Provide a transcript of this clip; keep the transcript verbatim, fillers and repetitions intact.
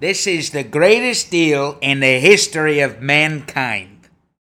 This is the greatest deal in the history of mankind.